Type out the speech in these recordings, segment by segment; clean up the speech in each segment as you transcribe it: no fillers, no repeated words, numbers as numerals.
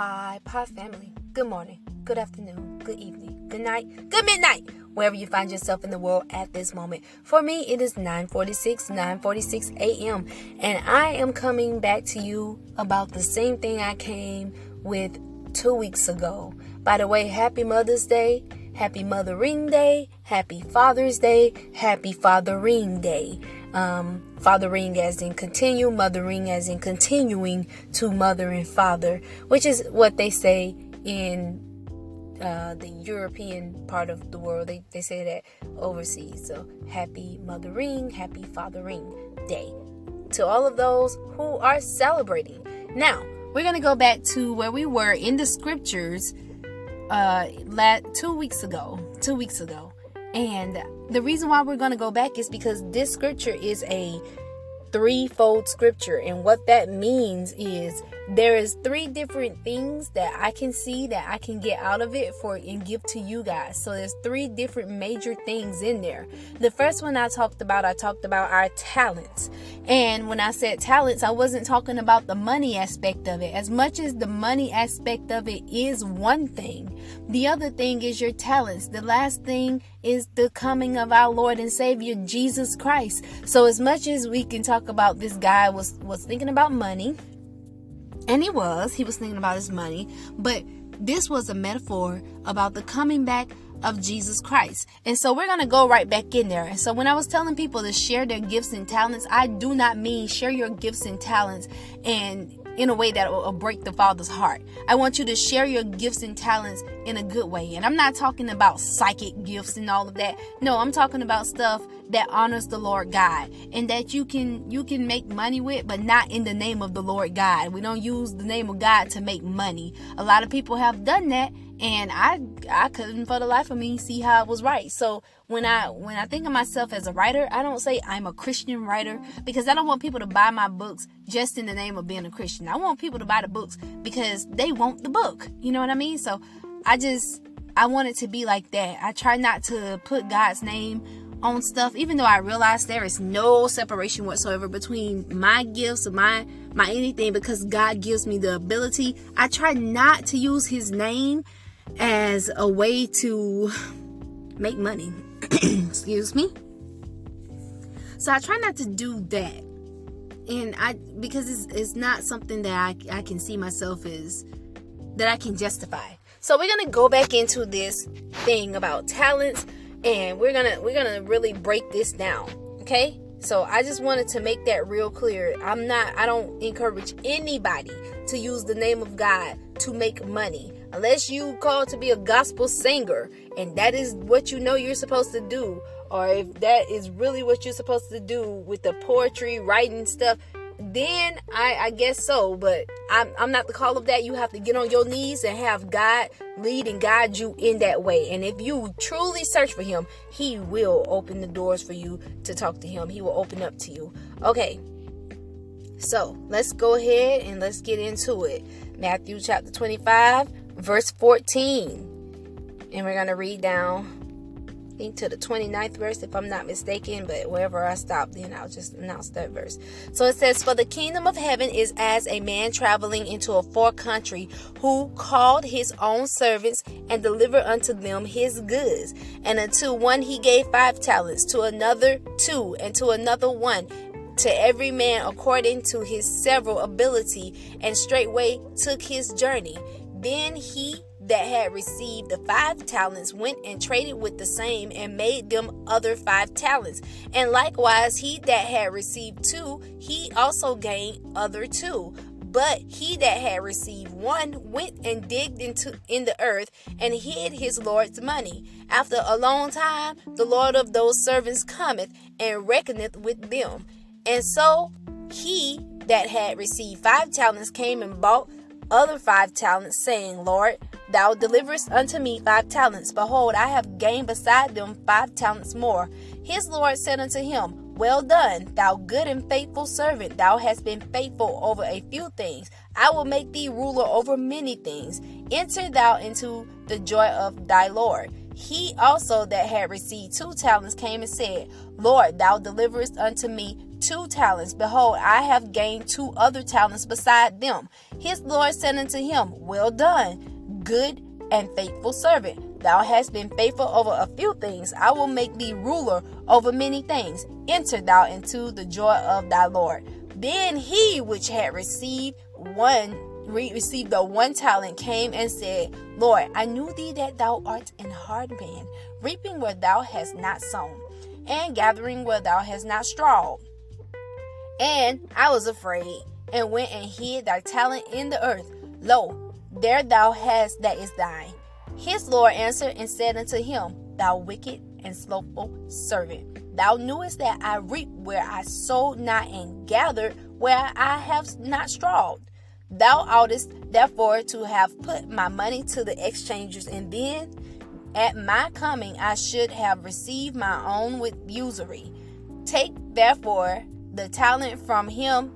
Hi, Pod family. Good morning, good afternoon, good evening, good night, good midnight, wherever you find yourself in the world at this moment. For me, it is 9:46 a.m. and I am coming back to you about the same thing I came with 2 weeks ago. By the way, happy Mother's Day, happy Mothering Day, happy Father's Day, happy Fathering Day. Fathering as in continue, mothering as in continuing to mother and father, which is what they say in the European part of the world. They say that overseas. So happy Mothering, happy Fathering Day to all of those who are celebrating. Now we're going to go back to where we were in the scriptures 2 weeks ago. And the reason why we're going to go back is because this scripture is a threefold scripture. And what that means is there is three different things that I can see that I can get out of it for and give to you guys. So there's three different major things in there. The first one I talked about our talents. And when I said talents, I wasn't talking about the money aspect of it. As much as the money aspect of it is one thing, the other thing is your talents. The last thing is the coming of our Lord and Savior Jesus Christ. So as much as we can talk about this guy was thinking about money, and he was thinking about his money, but this was a metaphor about the coming back of Jesus Christ. And so we're going to go right back in there. And so when I was telling people to share their gifts and talents, I do not mean share your gifts and talents and in a way that will break the Father's heart. I want you to share your gifts and talents in a good way. And I'm not talking about psychic gifts and all of that. No, I'm talking about stuff that honors the Lord God and that you can make money with, but not in the name of the Lord God. We don't use the name of God to make money. A lot of people have done that, and I couldn't for the life of me see how it was right. So when I think of myself as a writer, I don't say I'm a Christian writer, because I don't want people to buy my books just in the name of being a Christian. I want people to buy the books because they want the book. You know what I mean? So I want it to be like that. I try not to put God's name on stuff, even though I realize there is no separation whatsoever between my gifts or my anything, because God gives me the ability. I try not to use his name as a way to make money. Excuse me. So I try not to do that, and because it's not something that I can see myself as, that I can justify. So we're gonna go back into this thing about talents, and we're gonna really break this down. Okay. So I just wanted to make that real clear. I don't encourage anybody to use the name of God to make money. Unless you called to be a gospel singer and that is what you know you're supposed to do, or if that is really what you're supposed to do with the poetry writing stuff, then I guess so. But I'm not the call of that. You have to get on your knees and have God lead and guide you in that way. And if you truly search for him, he will open the doors for you to talk to him. He will open up to you. Okay, so let's go ahead and let's get into it. Matthew chapter 25. Verse 14, and we're going to read down, I think, to the 29th verse, if I'm not mistaken, but wherever I stop, then I'll just announce that verse. So it says, "For the kingdom of heaven is as a man traveling into a far country, who called his own servants and delivered unto them his goods. And unto one he gave 5 talents, to another 2, and to another 1, to every man according to his several ability, and straightway took his journey. Then he that had received the 5 talents went and traded with the same, and made them other 5 talents. And likewise he that had received 2, he also gained other 2. But he that had received 1 went and digged in the earth, and hid his Lord's money. After a long time the Lord of those servants cometh, and reckoneth with them. And so he that had received 5 talents came and bought other 5 talents, saying, Lord, thou deliverest unto me 5 talents. Behold, I have gained beside them 5 talents more. His Lord said unto him, Well done, thou good and faithful servant. Thou hast been faithful over a few things. I will make thee ruler over many things. Enter thou into the joy of thy Lord. He also that had received 2 talents came and said, Lord, thou deliverest unto me 2 talents. Behold, I have gained 2 other talents beside them. His Lord said unto him, Well done, good and faithful servant. Thou hast been faithful over a few things. I will make thee ruler over many things. Enter thou into the joy of thy Lord. Then he which had received the 1 talent came and said, Lord, I knew thee that thou art an hard man, reaping where thou hast not sown, and gathering where thou hast not strawed. And I was afraid, and went and hid thy talent in the earth. Lo, there thou hast that is thine. His Lord answered and said unto him, Thou wicked and slothful servant, thou knewest that I reap where I sowed not, and gathered where I have not strawed. Thou oughtest therefore to have put my money to the exchangers, and then at my coming I should have received my own with usury. Take therefore the talent from him,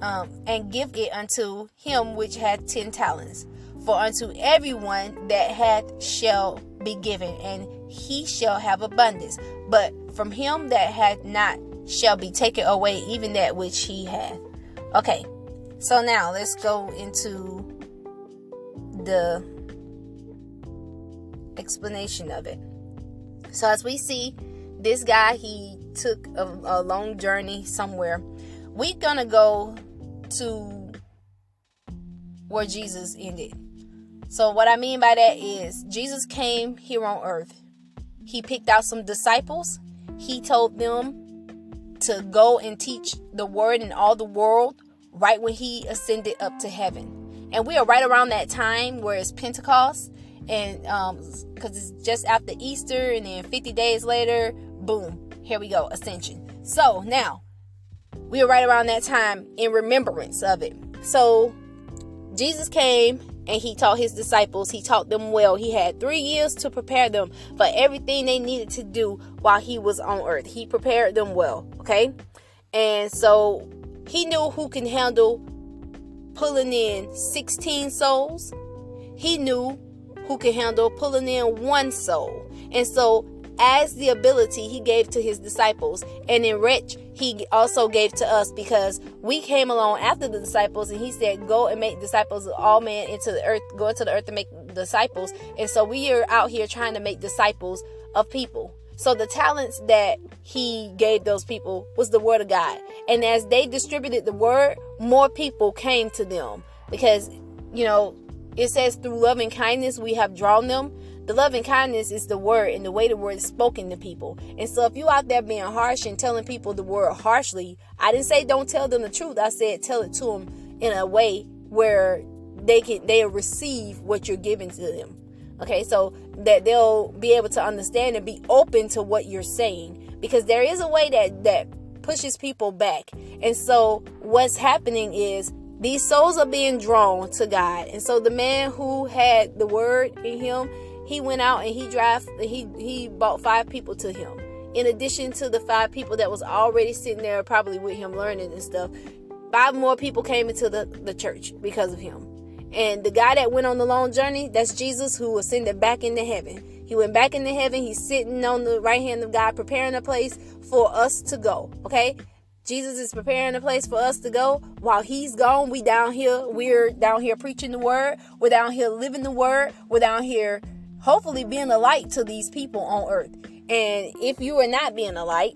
and give it unto him which hath 10 talents. For unto everyone that hath shall be given, and he shall have abundance. But from him that hath not shall be taken away even that which he hath. Okay, so now let's go into the explanation of it. So as we see, this guy, he took a long journey somewhere. We're gonna go to where Jesus ended. So what I mean by that is, Jesus came here on earth. He picked out some disciples. He told them to go and teach the word in all the world right when he ascended up to heaven. And we are right around that time where it's Pentecost. And because it's just after Easter, and then 50 days later, boom, here we go, ascension. So now we are right around that time in remembrance of it. So Jesus came and he taught his disciples. He taught them well. He had 3 years to prepare them for everything they needed to do while he was on earth. He prepared them well, okay? And so he knew who can handle pulling in 16 souls. He knew who can handle pulling in 1 soul. And so as the ability he gave to his disciples, and in rich he also gave to us, because we came along after the disciples, and he said, go and make disciples of all men into the earth, go into the earth and make disciples. And so we are out here trying to make disciples of people. So the talents that he gave those people was the word of God. And as they distributed the word, more people came to them, because, you know, it says through love and kindness we have drawn them. The love and kindness is the word, and the way the word is spoken to people. And so if you out there being harsh and telling people the word harshly, I didn't say don't tell them the truth. I said tell it to them in a way where they'll receive what you're giving to them. Okay, so that they'll be able to understand and be open to what you're saying, because there is a way that pushes people back. And so what's happening is these souls are being drawn to God. And so the man who had the word in him, he went out and he brought 5 people to him. In addition to the 5 people that was already sitting there probably with him learning and stuff, 5 more people came into the church because of him. And the guy that went on the long journey, that's Jesus, who ascended back into heaven. He went back into heaven. He's sitting on the right hand of God, preparing a place for us to go. Okay? Jesus is preparing a place for us to go. While he's gone, we're down here preaching the word. We're down here living the word. We're down here hopefully being a light to these people on earth. And if you are not being a light,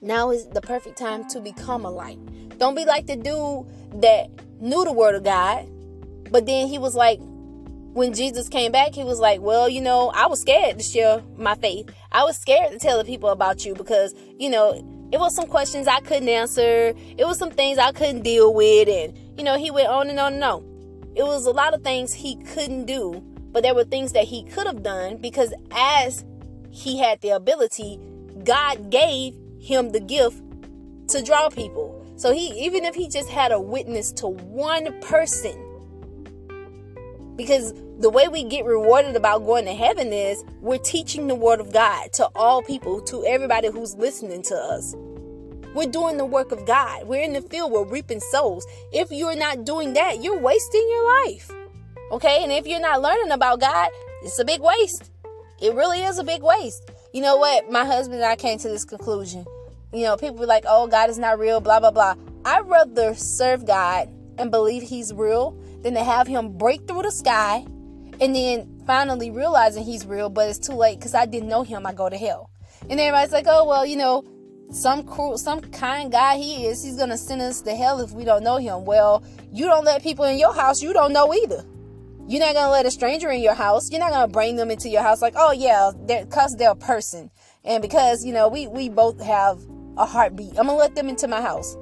now is the perfect time to become a light. Don't be like the dude that knew the word of God, but then he was like, when Jesus came back, he was like, well, you know, I was scared to share my faith. I was scared to tell the people about you, because, you know, it was some questions I couldn't answer. It was some things I couldn't deal with. And, you know, he went on and on and on. It was a lot of things he couldn't do. But there were things that he could have done, because as he had the ability, God gave him the gift to draw people. So he, even if he just had a witness to 1 person, because the way we get rewarded about going to heaven is we're teaching the word of God to all people, to everybody who's listening to us. We're doing the work of God. We're in the field. We're reaping souls. If you're not doing that, you're wasting your life. Okay, and if you're not learning about God, it's a big waste. It really is a big waste. You know what? My husband and I came to this conclusion. you know, people be like, oh, God is not real, blah, blah, blah. I'd rather serve God and believe he's real than to have him break through the sky and then finally realizing he's real, but it's too late because I didn't know him. I go to hell. And everybody's like, oh, well, you know, some cruel, some kind guy he is, he's going to send us to hell if we don't know him. Well, you don't let people in your house you don't know either. You're not going to let a stranger in your house. You're not going to bring them into your house like, oh, yeah, because they're a person. And because, you know, we both have a heartbeat. I'm going to let them into my house.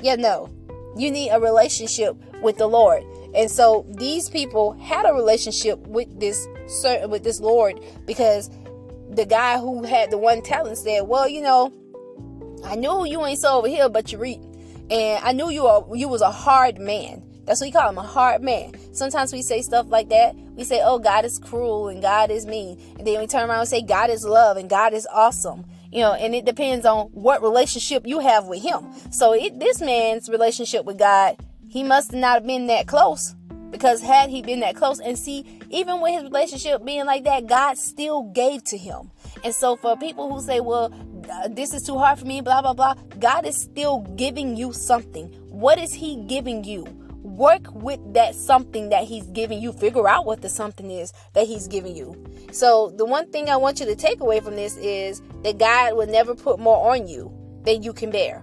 Yeah, no. You need a relationship with the Lord. And so these people had a relationship with this Lord, because the guy who had the one talent said, well, you know, I knew you ain't so over here, but you reap. And I knew you was a hard man. That's what we call him, a hard man. Sometimes we say stuff like that. We say, oh, God is cruel and God is mean. And then we turn around and say, God is love and God is awesome. You know, and it depends on what relationship you have with him. So this man's relationship with God, he must not have been that close. Because had he been that close, and see, even with his relationship being like that, God still gave to him. And so for people who say, well, this is too hard for me, blah, blah, blah, God is still giving you something. What is he giving you? Work with that something that he's giving you. Figure out what the something is that he's giving you. So the one thing I want you to take away from this is that God will never put more on you than you can bear.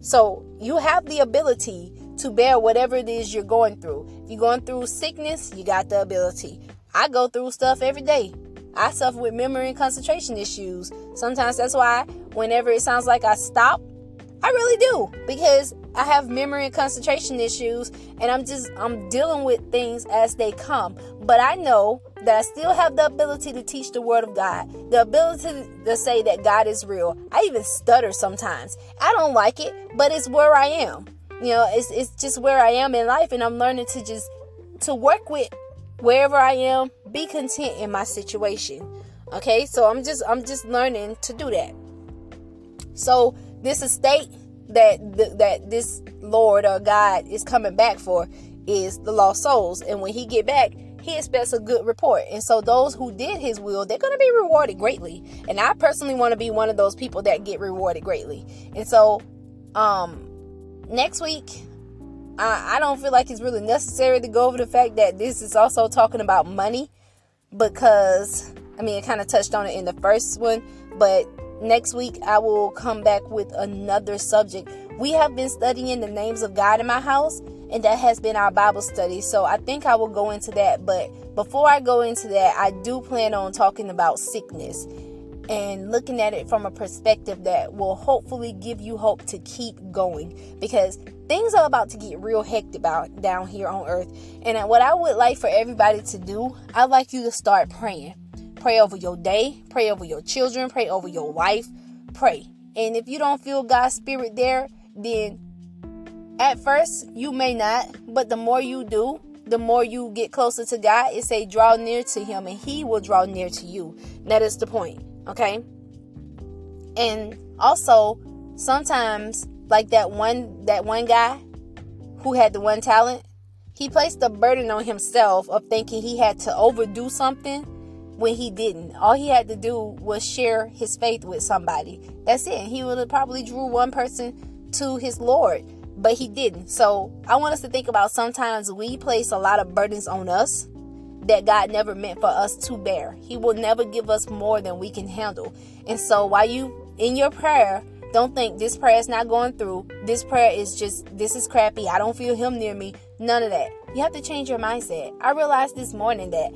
So you have the ability to bear whatever it is you're going through. If you're going through sickness, you got the ability. I go through stuff every day. I suffer with memory and concentration issues. Sometimes that's why whenever it sounds like I stop, I really do, because I have memory and concentration issues, and I'm dealing with things as they come. But I know that I still have the ability to teach the word of God, the ability to say that God is real. I even stutter sometimes. I don't like it, but it's where I am. You know, it's just where I am in life, and I'm learning to just to work with wherever I am, be content in my situation. Okay, so I'm just learning to do that. So this estate that this Lord or God is coming back for is the lost souls, and when he get back, he expects a good report. And so those who did his will, they're going to be rewarded greatly. And I personally want to be one of those people that get rewarded greatly. And so next week, I don't feel like it's really necessary to go over the fact that this is also talking about money, because I mean, it kind of touched on it in the first one, but next week, I will come back with another subject. We have been studying the names of God in my house, and that has been our Bible study. So I think I will go into that. But before I go into that, I do plan on talking about sickness and looking at it from a perspective that will hopefully give you hope to keep going, because things are about to get real hectic down here on earth. And what I would like for everybody to do, I'd like you to start praying. Pray over your day. Pray over your children. Pray over your life. Pray. And if you don't feel God's spirit there, then at first you may not. But the more you do, the more you get closer to God. It say draw near to him and he will draw near to you. That is the point. Okay. And also sometimes, like that one guy who had the one talent, he placed the burden on himself of thinking he had to overdo something when he didn't. All he had to do was share his faith with somebody. That's it. He would have probably drew one person to his Lord, but he didn't. So I want us to think about sometimes we place a lot of burdens on us that God never meant for us to bear. He will never give us more than we can handle. And so while you in your prayer, don't think this prayer is not going through. This prayer is just, this is crappy. I don't feel him near me. None of that. You have to change your mindset. I realized this morning that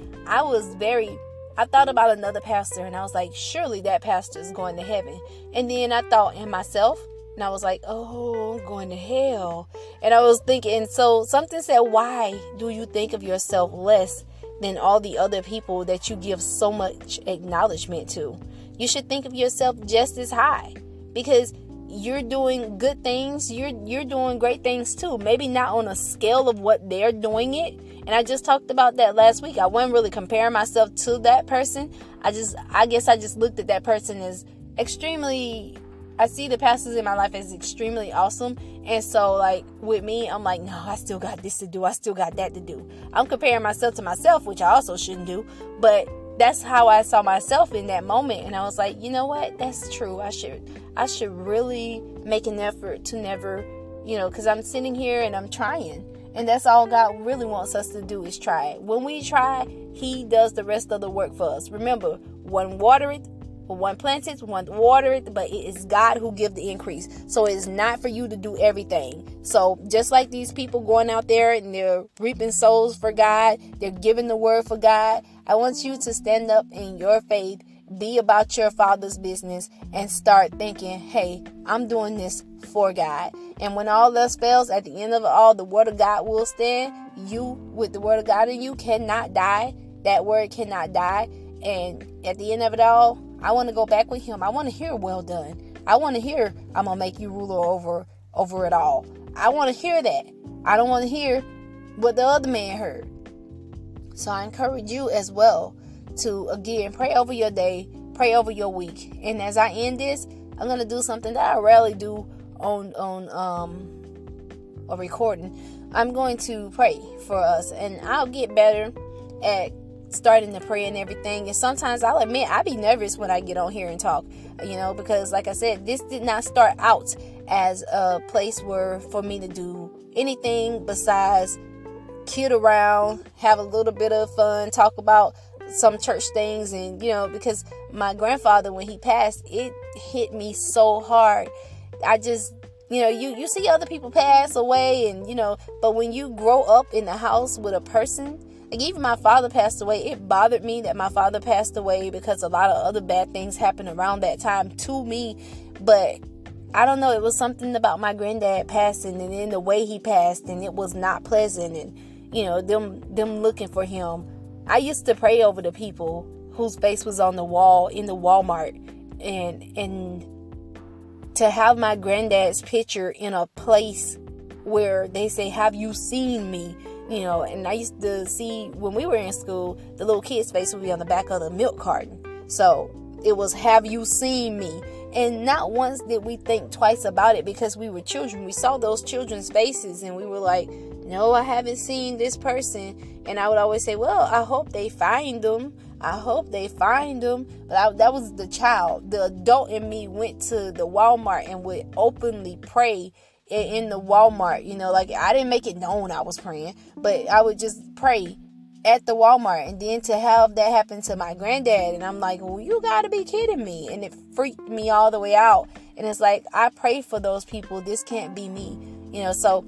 I thought about another pastor, and I was like, surely that pastor is going to heaven. And then I thought in myself, and I was like, oh, I'm going to hell. And I was thinking, so something said, why do you think of yourself less than all the other people that you give so much acknowledgement to? You should think of yourself just as high, because you're doing good things. You're doing great things too. Maybe not on a scale of what they're doing it. And I just talked about that last week. I wasn't really comparing myself to that person. I guess I just looked at that person as extremely, I see the pastors in my life as extremely awesome. And so like with me, I'm like, no, I still got this to do. I still got that to do. I'm comparing myself to myself, which I also shouldn't do. But that's how I saw myself in that moment. And I was like, you know what? That's true. I should really make an effort to never, because I'm sitting here and I'm trying. And that's all God really wants us to do is try it. When we try, He does the rest of the work for us. Remember, one water it, one plant it, one water it, but it is God who gives the increase. So it is not for you to do everything. So just like these people going out there and they're reaping souls for God, they're giving the word for God, I want you to stand up in your faith, be about your Father's business, and start thinking, hey, I'm doing this for God. And when all else fails, at the end of it all, the word of God will stand. You, with the word of God in you, cannot die. That word cannot die. And at the end of it all, I want to go back with Him. I want to hear, well done. I want to hear, I'm going to make you ruler over it all. I want to hear that. I don't want to hear what the other man heard. So I encourage you as well to, again, pray over your day, pray over your week. And as I end this, I'm going to do something that I rarely do on a recording. I'm going to pray for us, and I'll get better at starting to pray and everything. And sometimes I'll admit I be nervous when I get on here and talk, because like I said, this did not start out as a place where for me to do anything besides kid around, have a little bit of fun, talk about some church things. And because my grandfather, when he passed, it hit me so hard. I just, you see other people pass away, and but when you grow up in the house with a person, like even my father passed away, it bothered me that my father passed away because a lot of other bad things happened around that time to me. But I don't know, it was something about my granddad passing, and then the way he passed, and it was not pleasant. And them looking for him. I used to pray over the people whose face was on the wall in the Walmart, and to have my granddad's picture in a place where they say, have you seen me? And I used to see, when we were in school, the little kid's face would be on the back of the milk carton. So it was, have you seen me? And not once did we think twice about it, because we were children. We saw those children's faces and we were like, no, I haven't seen this person. And I would always say, well, I hope they find them. I hope they find them. But that was the child. The adult in me went to the Walmart and would openly pray in the Walmart. Like, I didn't make it known I was praying, but I would just pray at the Walmart. And then to have that happen to my granddad, and I'm like, well, you gotta be kidding me. And it freaked me all the way out. And it's like, I pray for those people. This can't be me. So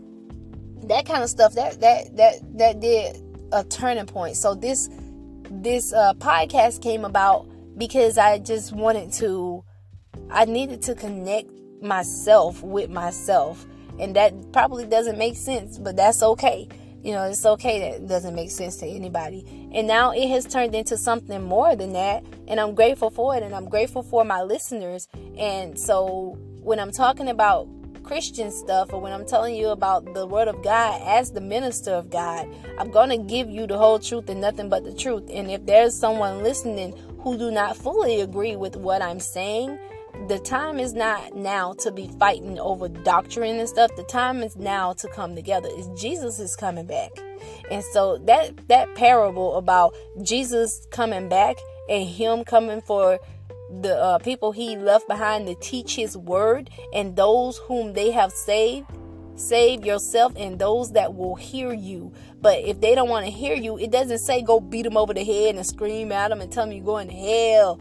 that kind of stuff, that did a turning point. So this podcast came about because I needed to connect myself with myself. And that probably doesn't make sense, but that's okay. It's okay that it doesn't make sense to anybody. And now it has turned into something more than that, and I'm grateful for it, and I'm grateful for my listeners. And so when I'm talking about Christian stuff, or when I'm telling you about the word of God as the minister of God, I'm going to give you the whole truth and nothing but the truth. And if there's someone listening who do not fully agree with what I'm saying, the time is not now to be fighting over doctrine and stuff. The time is now to come together. Jesus is coming back. And so that parable about Jesus coming back and Him coming for the people He left behind to teach His word, and those whom they have saved, save yourself and those that will hear you. But if they don't want to hear you, it doesn't say go beat them over the head and scream at them and tell them you're going to hell.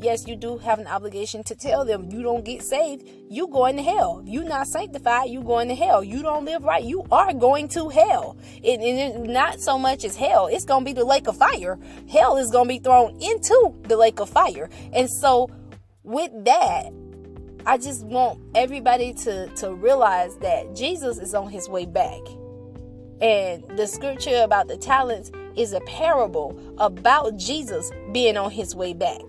Yes, you do have an obligation to tell them, you don't get saved, you going to hell. You're not sanctified, you going to hell. You don't live right, you are going to hell. And not so much as hell, it's going to be the lake of fire. Hell is going to be thrown into the lake of fire. And so with that, I just want everybody to realize that Jesus is on His way back. And the scripture about the talents is a parable about Jesus being on His way back.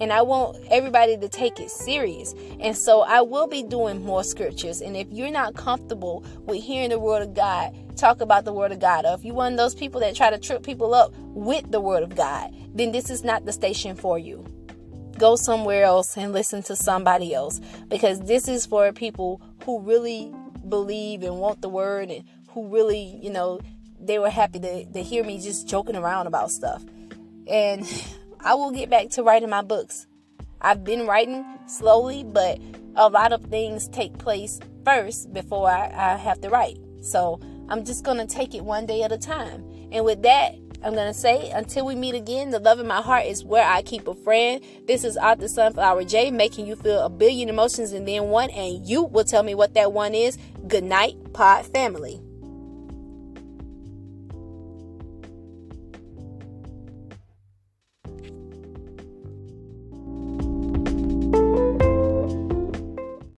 And I want everybody to take it serious. And so I will be doing more scriptures. And if you're not comfortable with hearing the word of God, talk about the word of God. Or if you're one of those people that try to trip people up with the word of God, then this is not the station for you. Go somewhere else and listen to somebody else, because this is for people who really believe and want the word, and who really, they were happy to hear me just joking around about stuff. And I will get back to writing my books. I've been writing slowly, but a lot of things take place first before I have to write. So I'm just going to take it one day at a time. And with that, I'm going to say, until we meet again, the love in my heart is where I keep a friend. This is Arthur Sunflower J, making you feel a billion emotions and then one, and you will tell me what that one is. Good night, Pod family.